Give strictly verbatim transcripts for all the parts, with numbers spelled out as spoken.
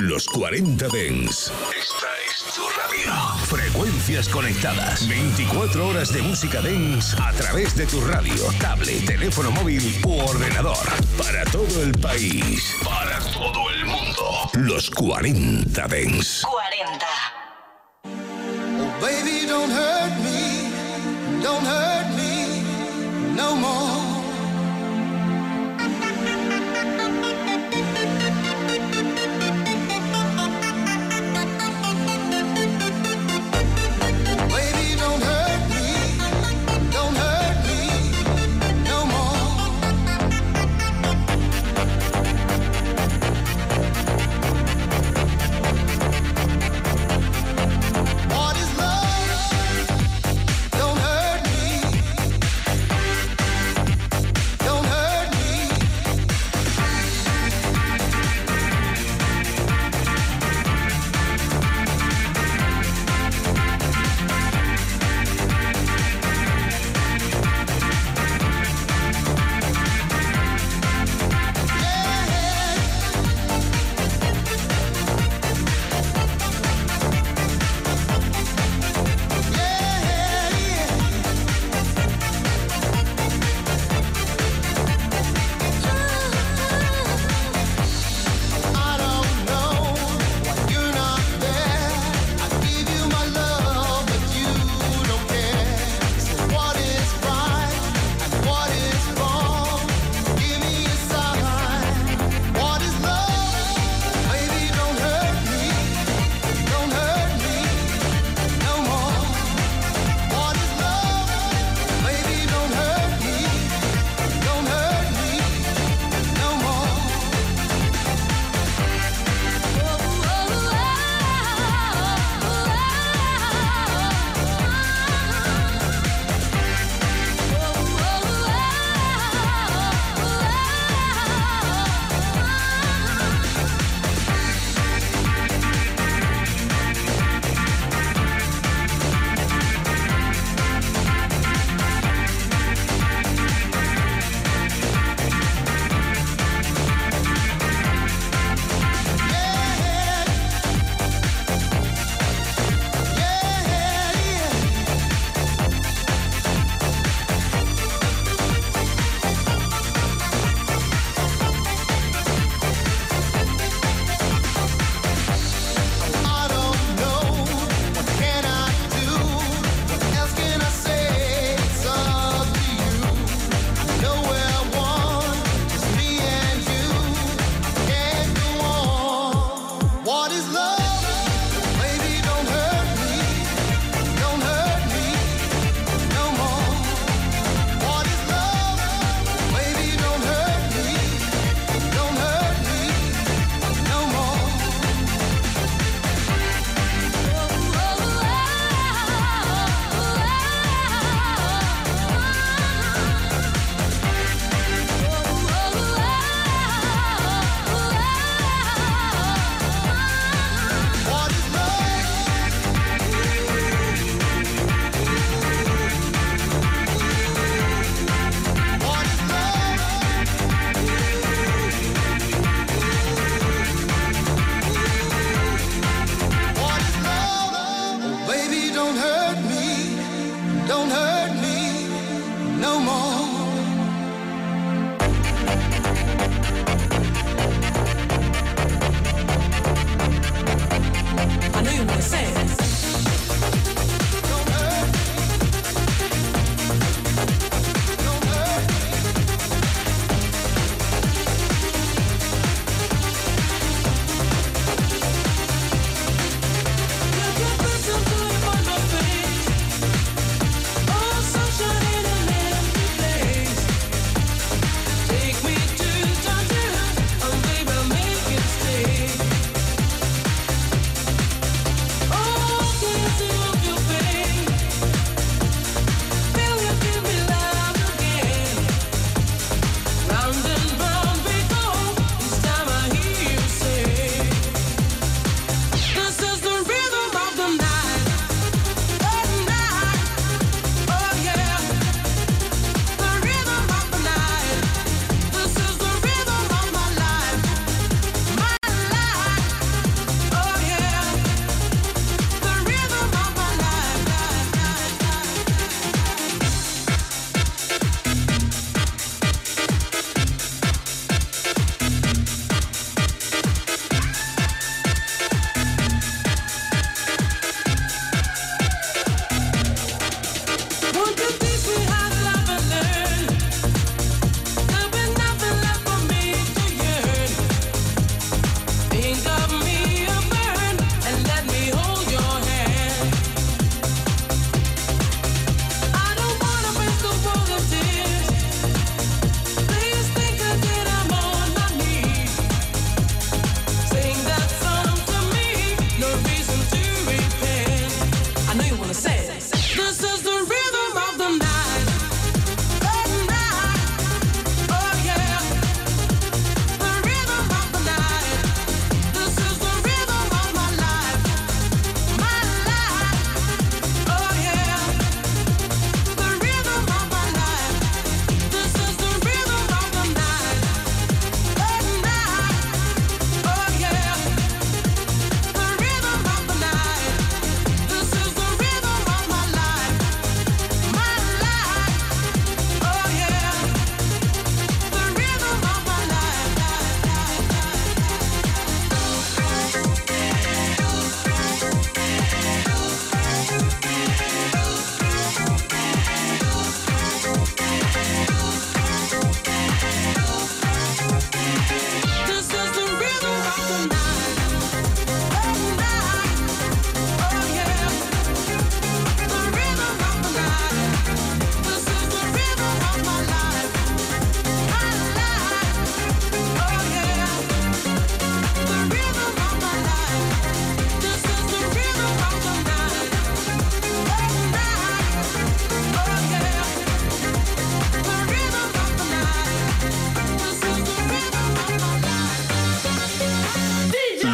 Los cuarenta Dance. Esta es tu radio. Frecuencias conectadas. veinticuatro horas de música dance a través de tu radio, tablet, teléfono móvil u ordenador. Para todo el país. Para todo el mundo. Los cuarenta Dance. cuarenta. Oh, baby, don't hurt me. Don't hurt me. No more.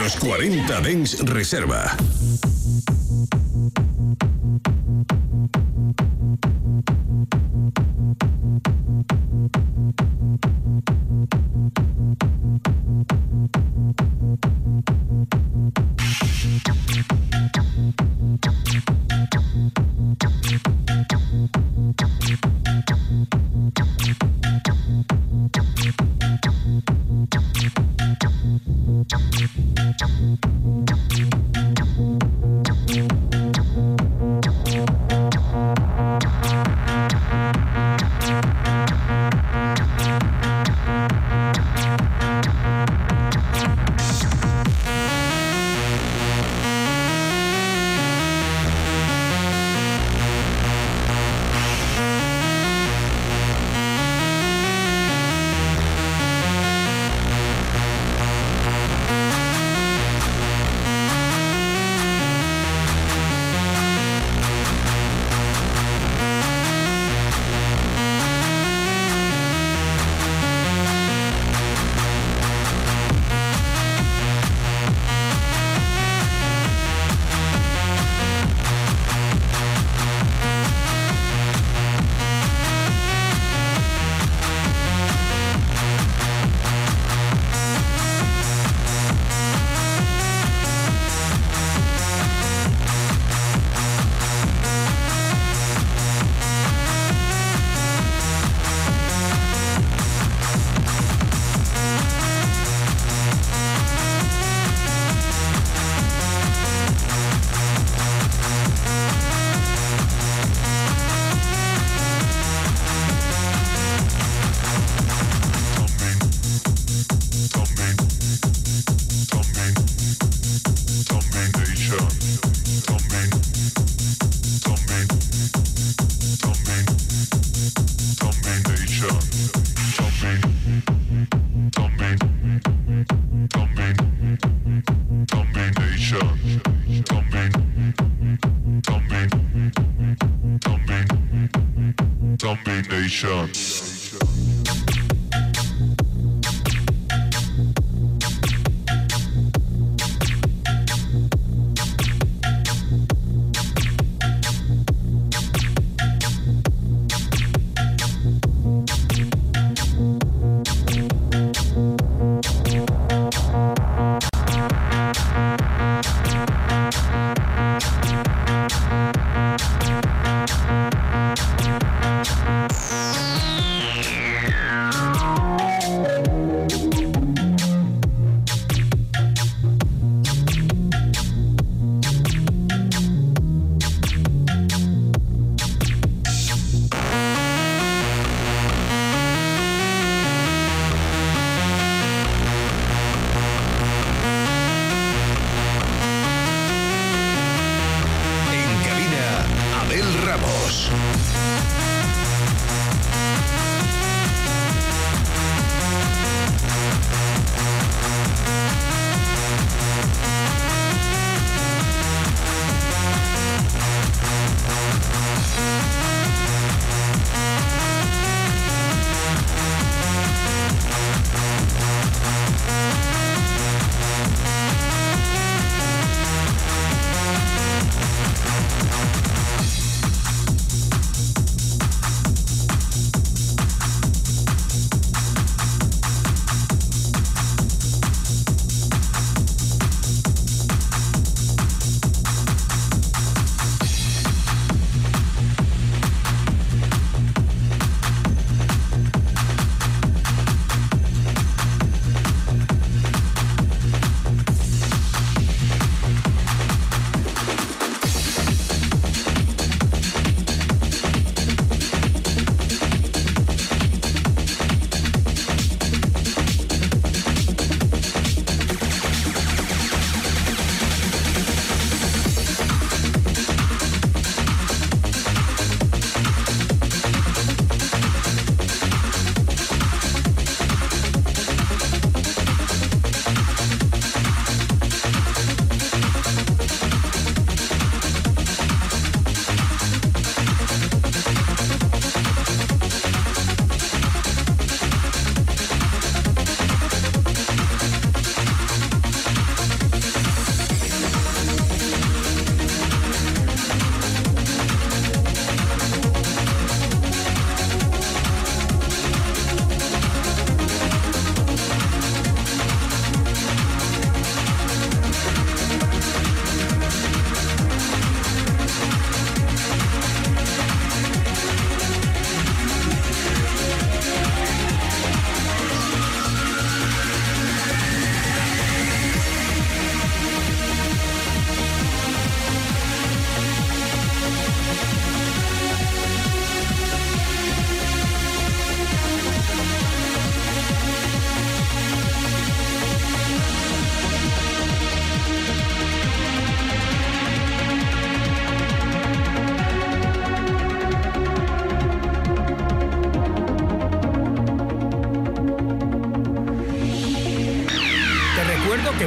L O S cuarenta Dance Reserva. Domination. recuerdo que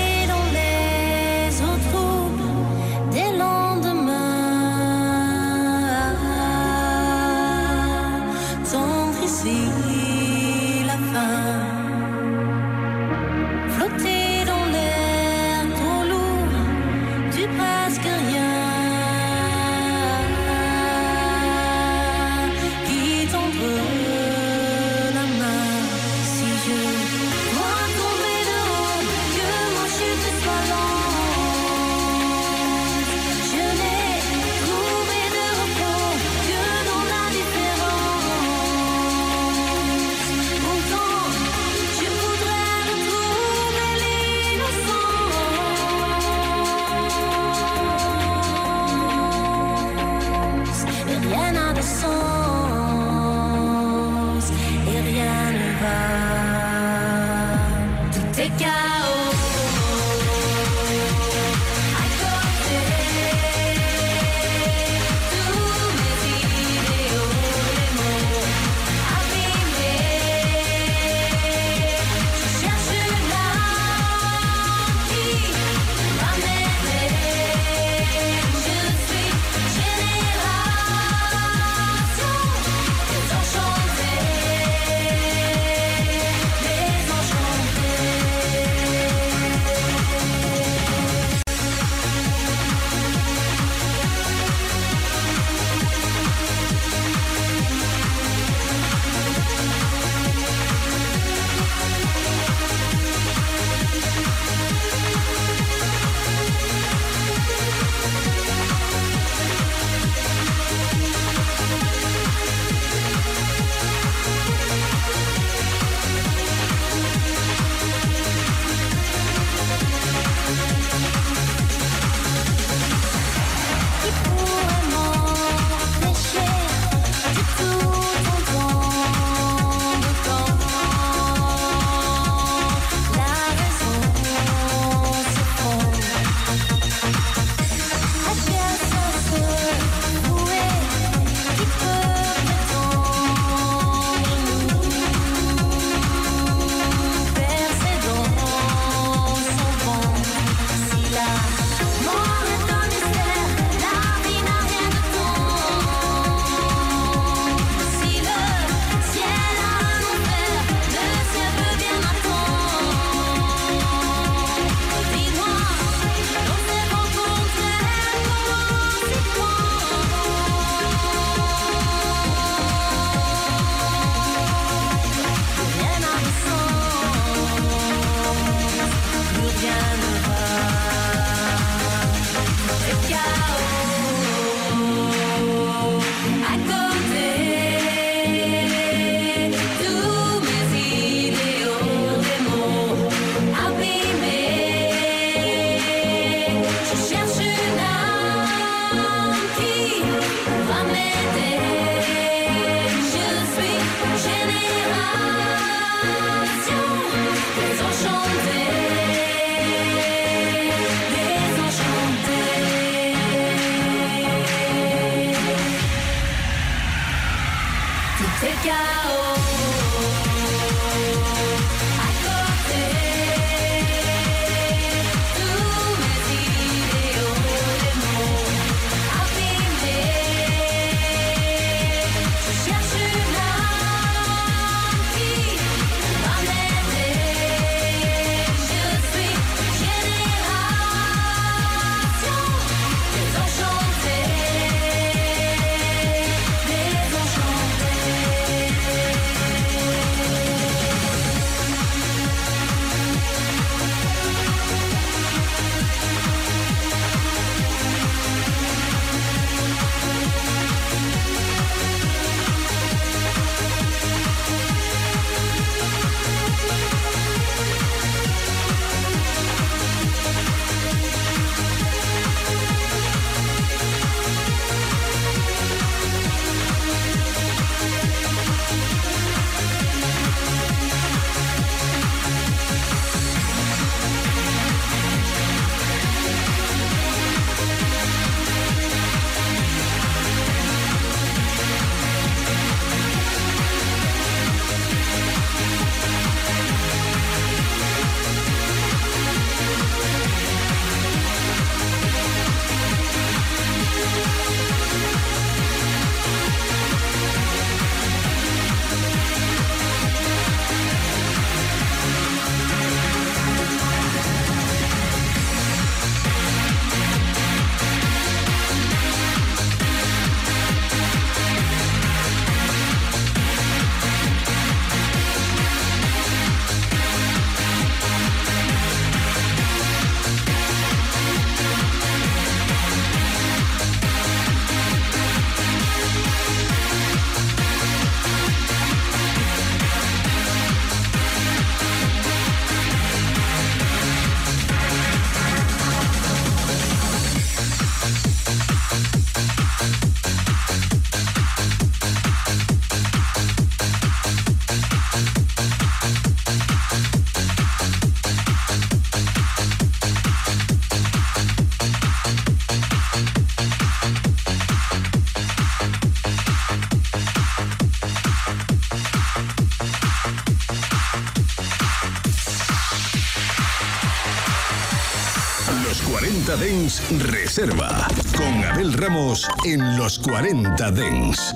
dans les eaux troubles des lendemains, tendre ici la fin. los cuarenta Dance Reserva con Abel Ramos en los cuarenta Dance.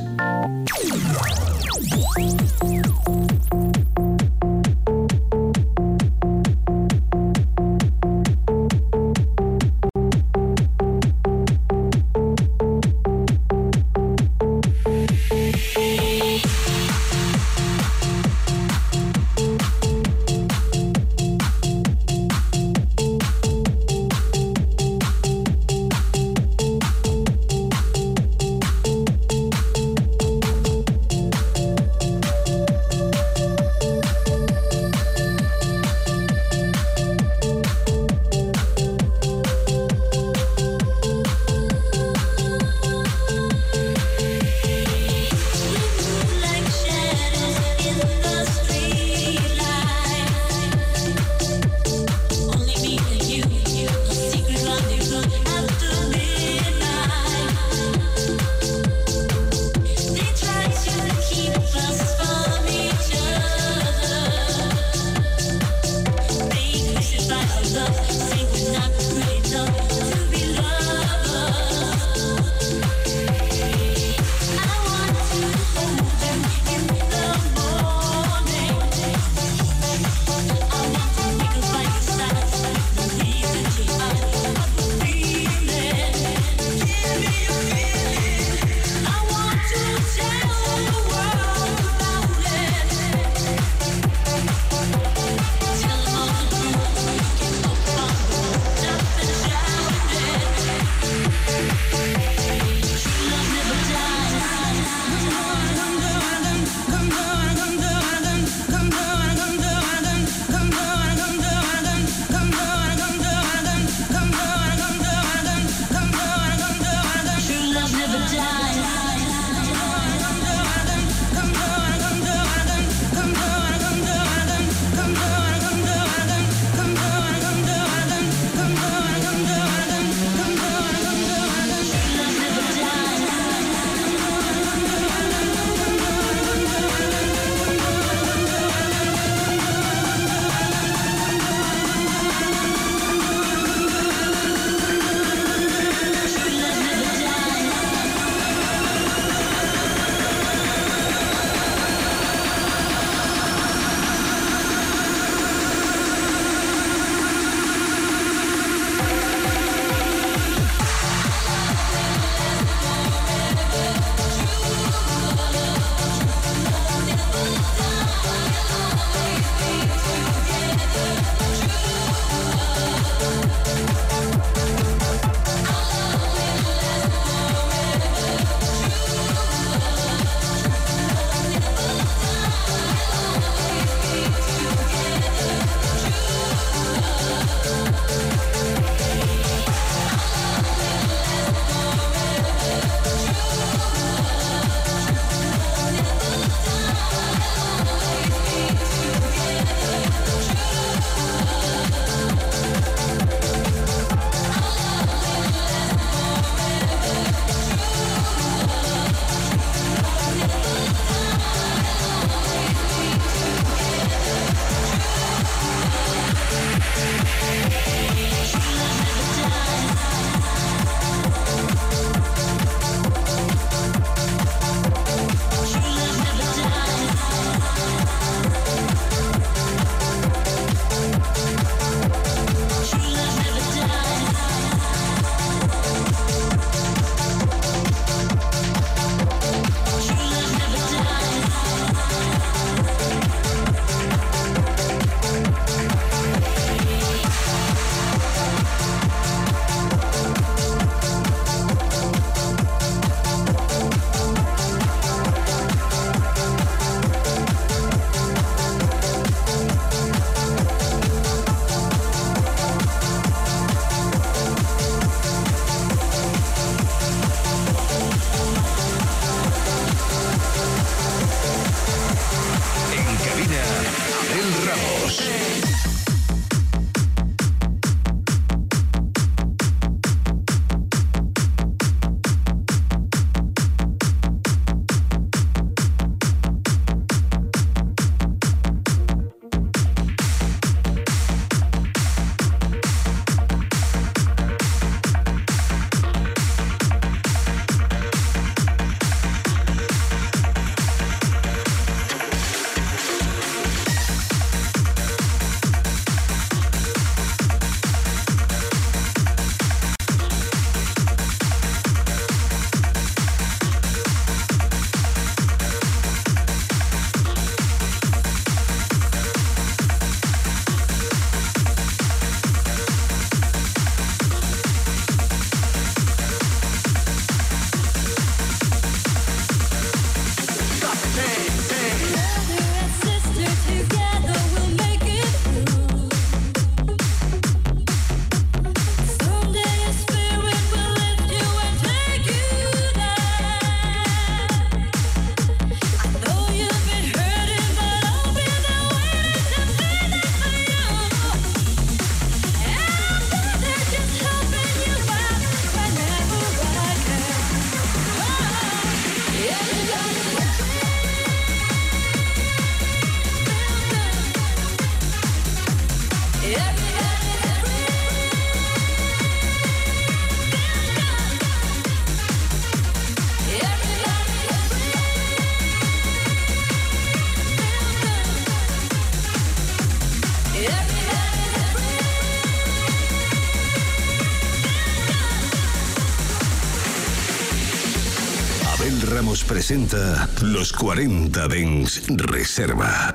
Ramos presenta Los cuarenta Dance Reserva.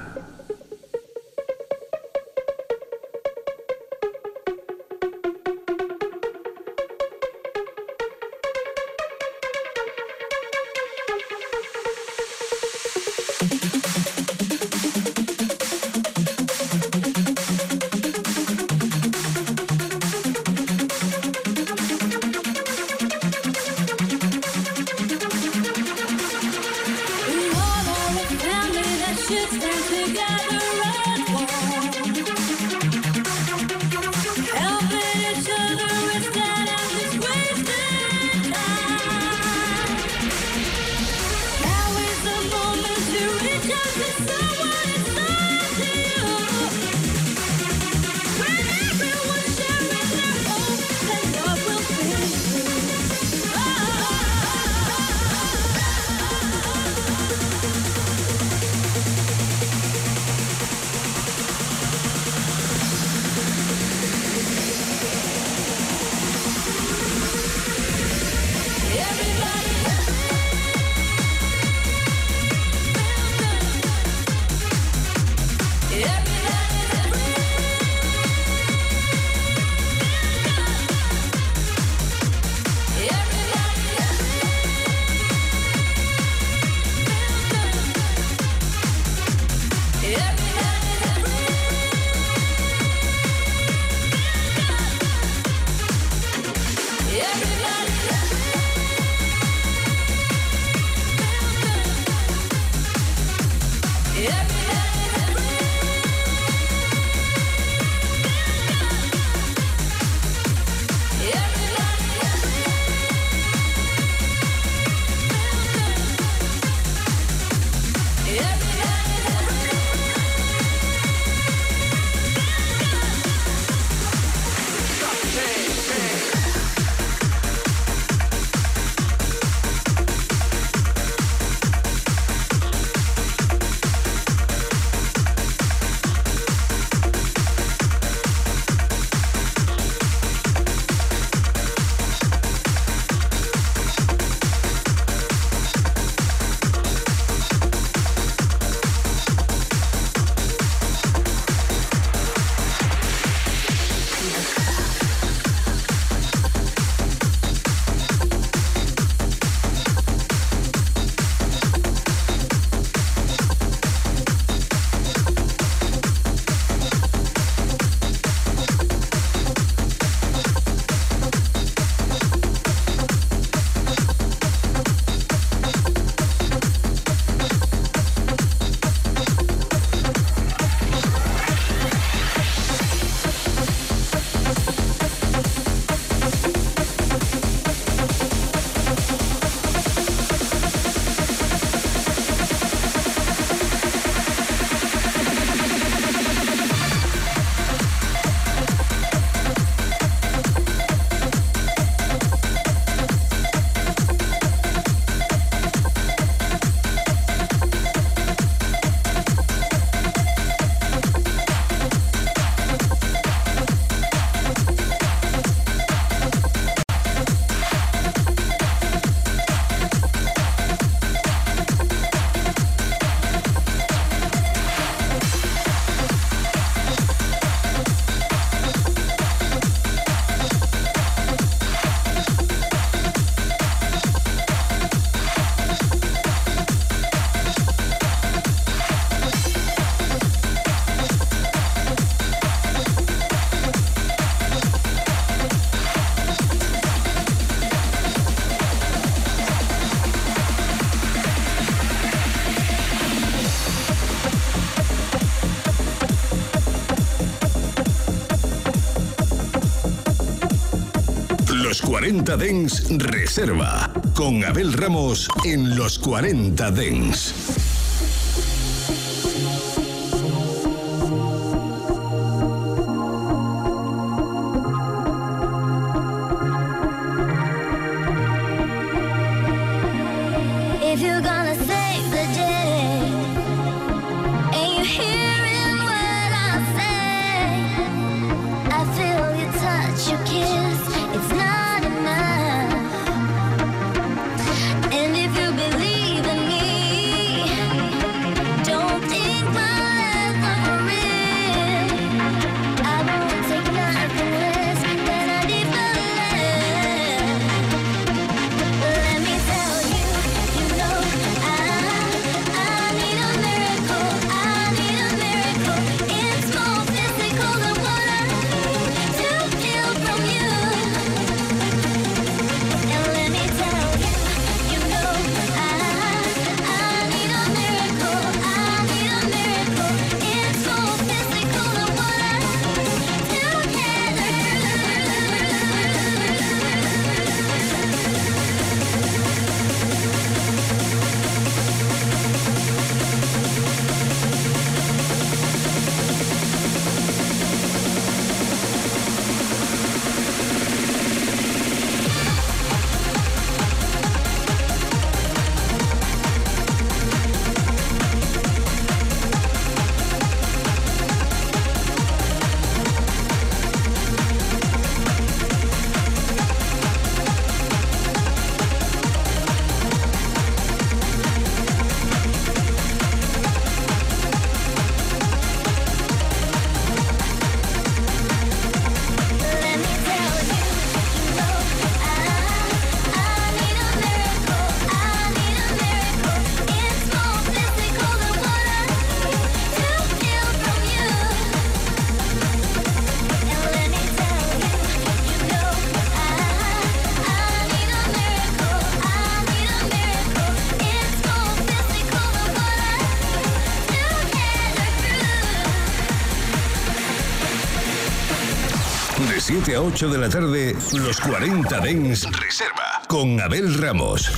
cuarenta Dance Reserva con Abel Ramos en Los cuarenta Dance. Believe siete a ocho de la tarde, los cuarenta Dance Reserva con Abel Ramos.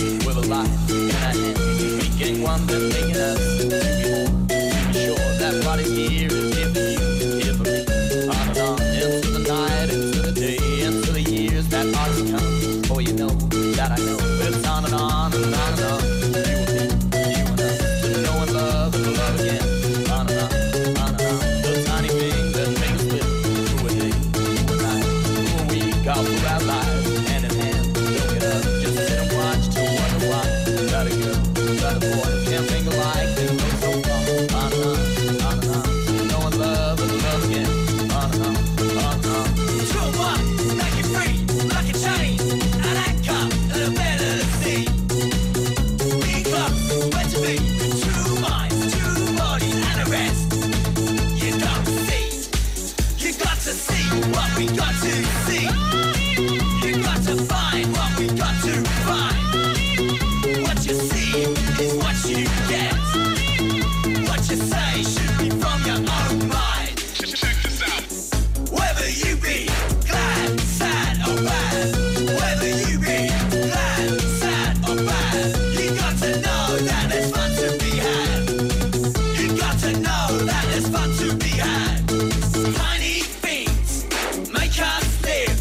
Fun to be had. Tiny things make us live.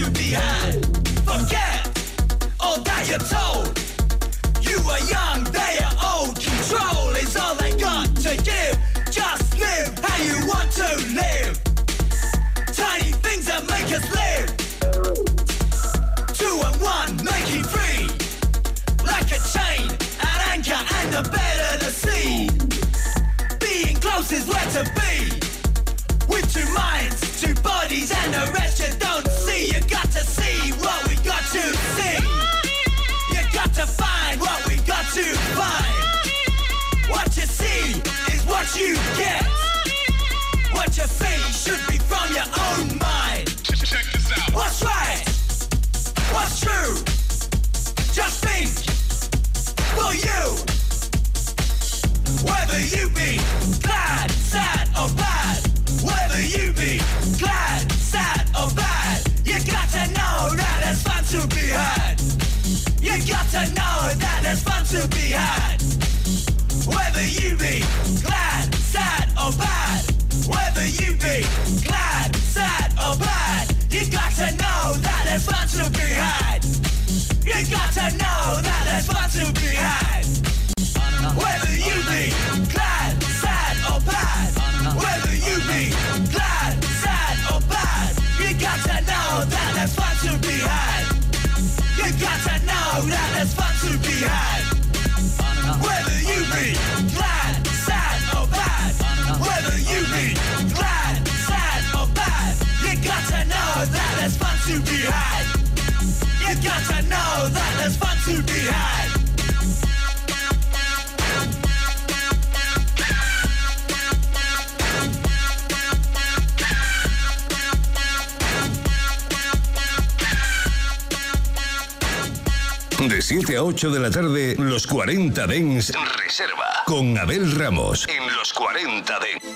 to behind. Forget all that you're told. You are young, they are old. Control is all they got to give. Just live how you want to live. Tiny things that make us live. Two and one making three. Like a chain, an anchor and a bed and a sea. Being close is where to be. With two minds, two bodies and the rest you don't see. You got to see what we got to see. You got to find what we got to find. What you see is what you get. What you see should be from your own mind. Check this out. What's right? What's true? Just think for you. Whether you be glad, sad or bad. Whether you be glad, sad or bad. You got to know that it's fun to be had. You got to know that it's fun to be had. Whether you be glad, sad or bad. Whether you be glad, sad or bad. You got to know that it's fun to be had. You got to know that it's fun to be had. Whether you be glad, sad or bad. Whether you be glad, sad or bad. You got to know that it's fun to be had. You got to know that it's fun to be had. Whether you be glad, sad or bad. Whether you be glad, sad or bad. You got to know that it's fun to be had. You got to know that it's fun to be had. De siete a ocho de la tarde, los cuarenta Dance Reserva con Abel Ramos en los cuarenta Dance.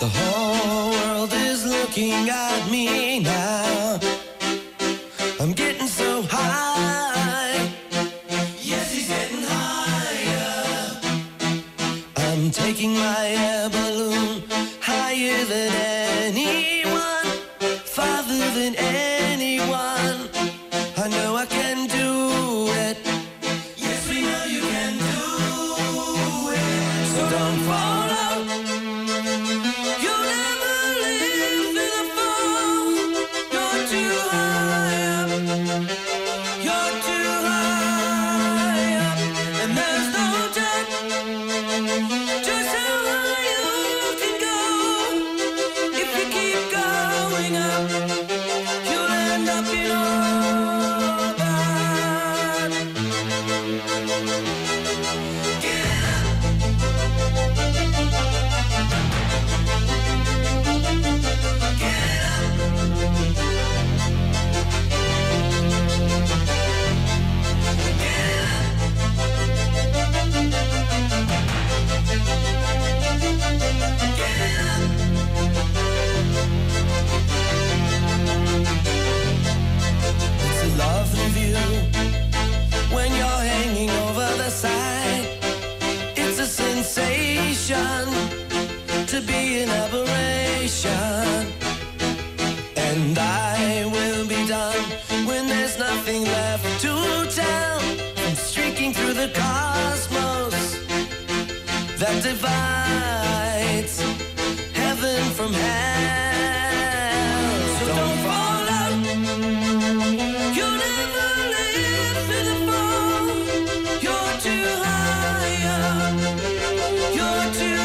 The whole world is looking at me now. I'm getting so high. Taking my air balloon higher than anyone, farther than anyone. I know I can do it. Yes, we know you can do it. So don't fall out. You'll never live in a fall. You're too high up. You're too high up. And there's no doubt. To be an aberration, and I will be done when there's nothing left to tell. I'm streaking through the cosmos that divides heaven from hell. So don't fall out. You'll never live in a fall. You're too high up. You're too high.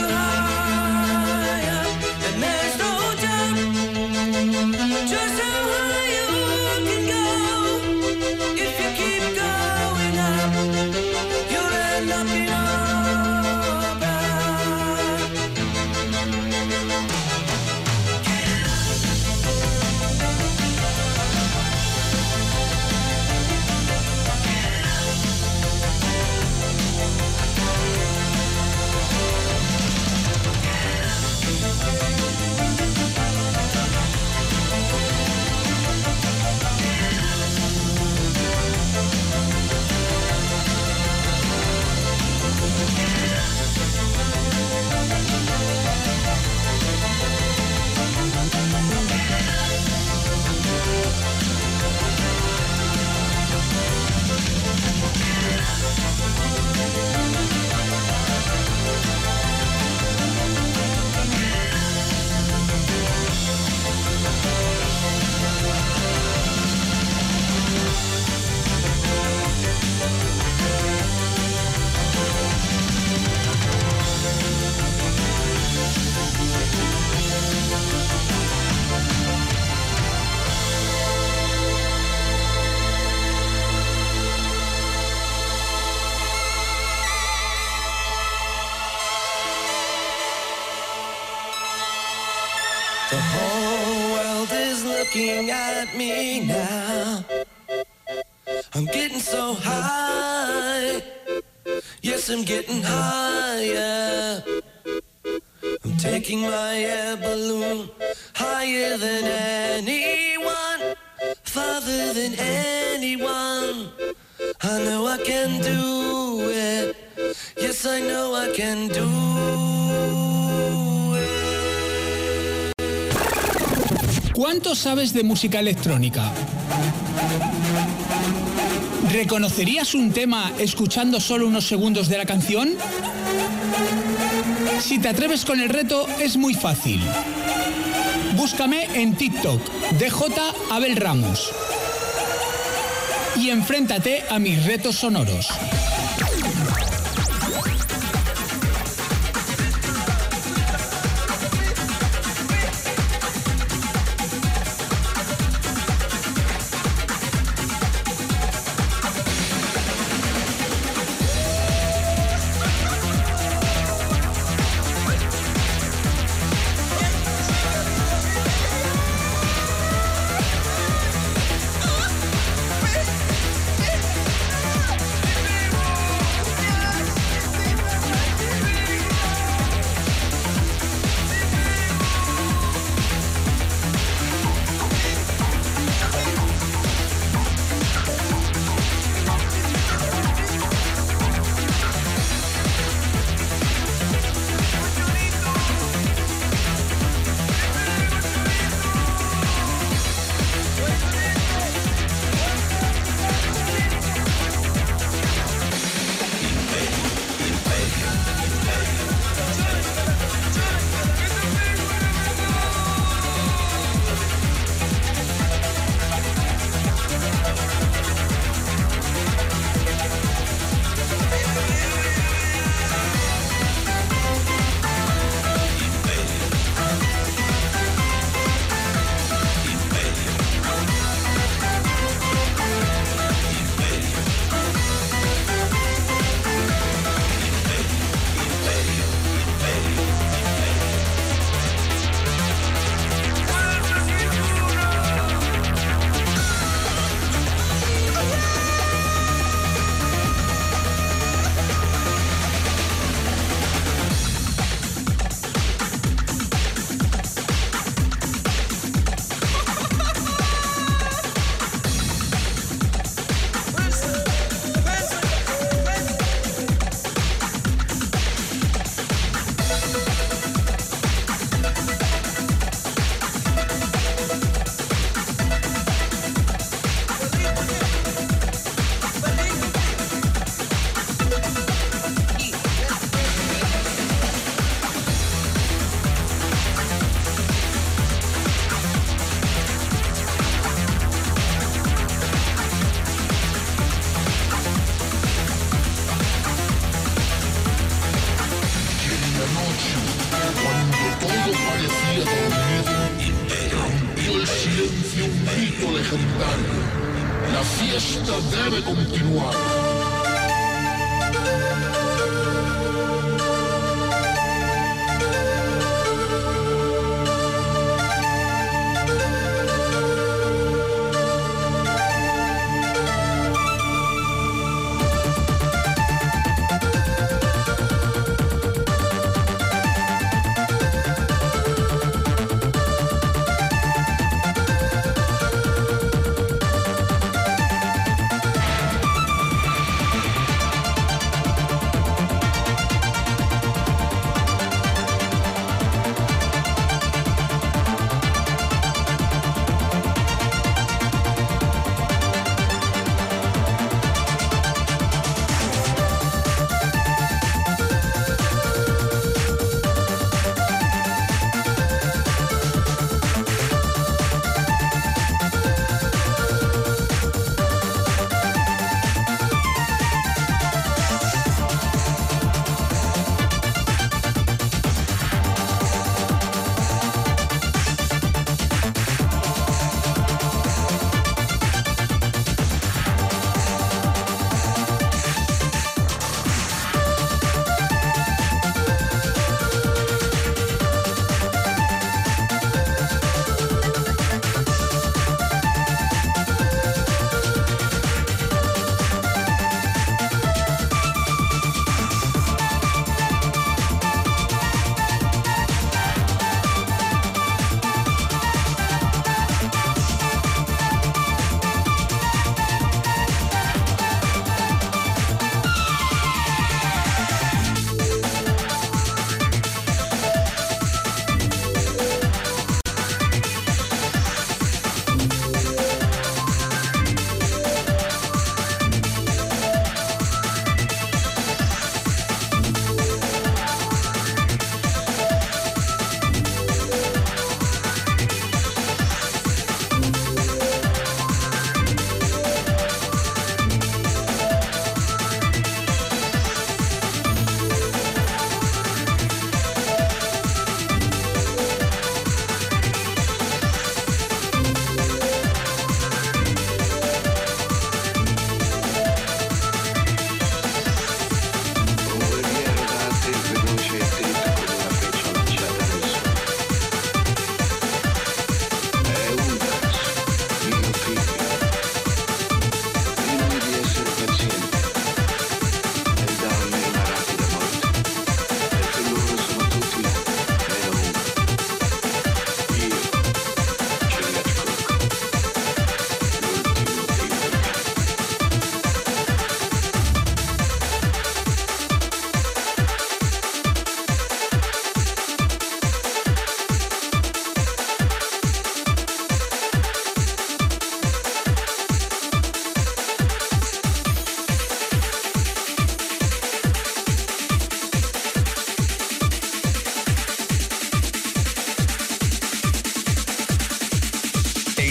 The whole world is looking at me now. I'm getting so high. Yes, I'm getting higher. I'm taking my air balloon higher than anyone, farther than anyone. I know I can do it. Yes, I know I can do it. ¿Cuánto sabes de música electrónica? ¿Reconocerías un tema escuchando solo unos segundos de la canción? Si te atreves con el reto, es muy fácil. Búscame en TikTok, D J Abel Ramos. Y enfréntate a mis retos sonoros.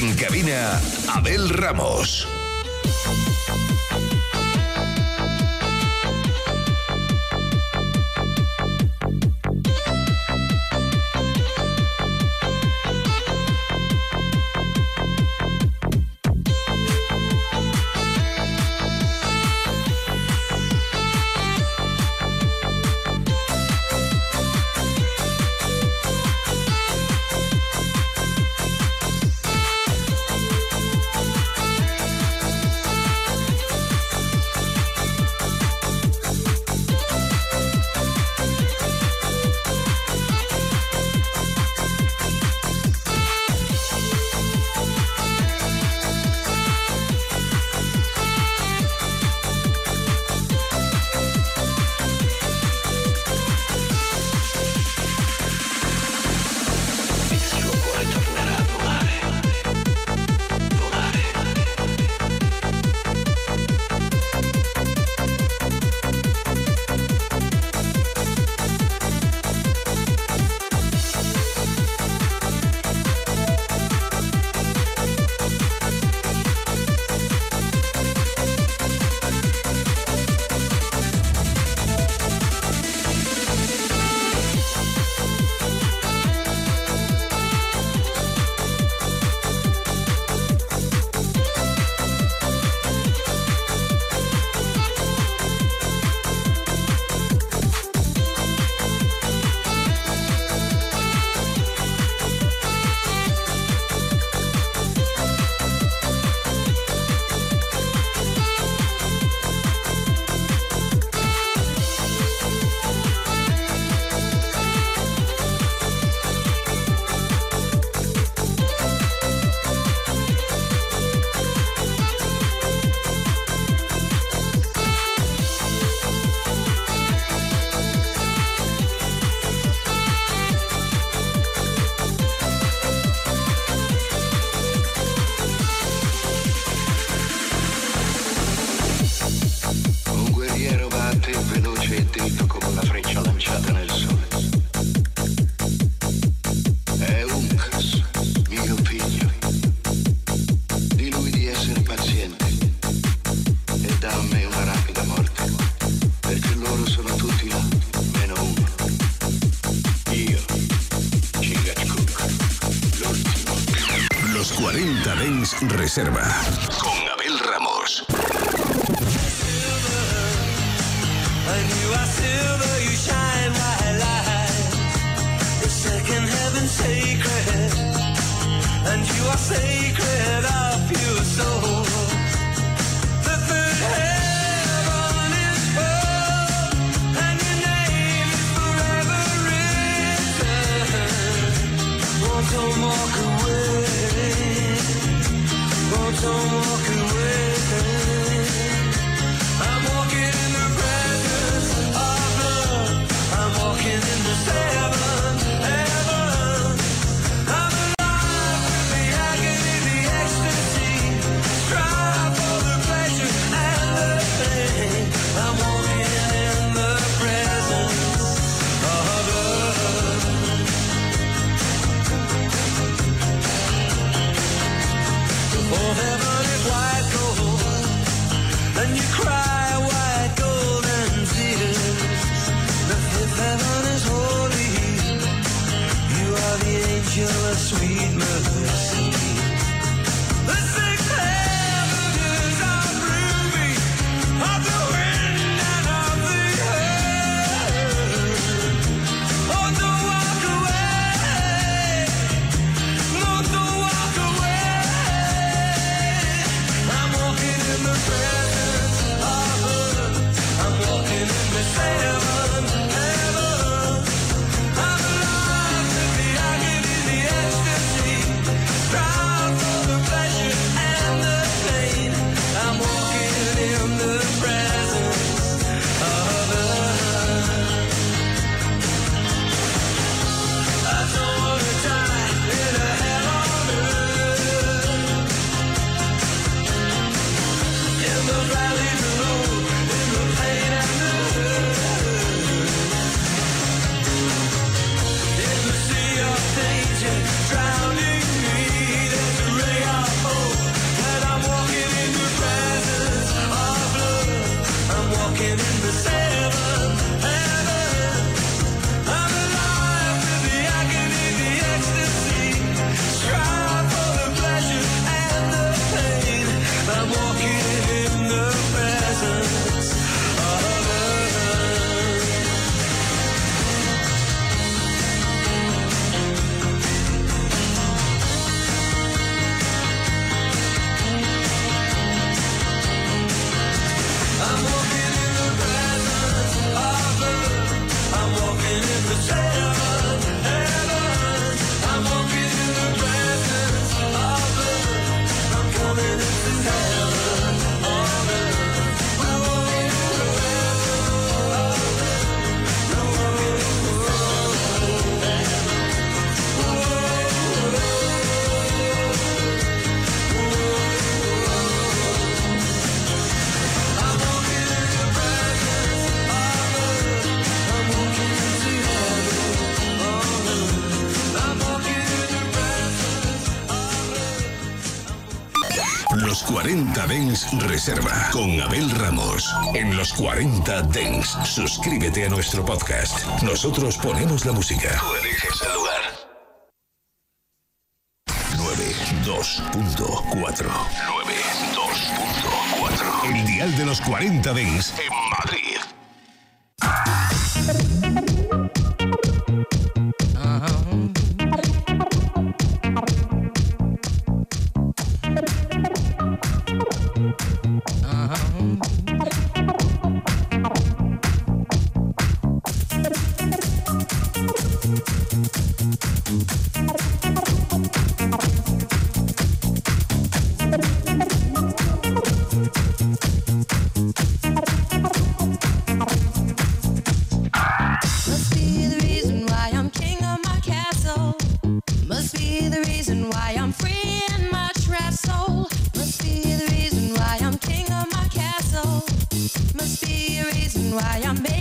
En cabina, Abel Ramos. Reserva con Abel Ramos. Don't walk away. I'm walking in the presence of love. I'm walking in the seventh heaven. I'm alive with the agony, the ecstasy, strive for the pleasure and the pain. I'm walking in the presence of love. Oh, heaven is white gold, and you cry white golden tears. The fifth heaven is holy. You are the angel of sweet mercy. The sixth heaven is our ruby of the wind and of the earth. Oh, don't walk away. No, don't walk away. I'm walking in the presence of love. I'm walking in the seventh heaven. I'm alive with the agony, the ecstasy. Los cuarenta Dance Reserva con Abel Ramos. En Los cuarenta Dance, suscríbete a nuestro podcast. Nosotros ponemos la música. Tú eliges el lugar. nueve dos punto cuatro. nueve dos punto cuatro. El dial de Los cuarenta Dance en Madrid. Must be a reason why I'm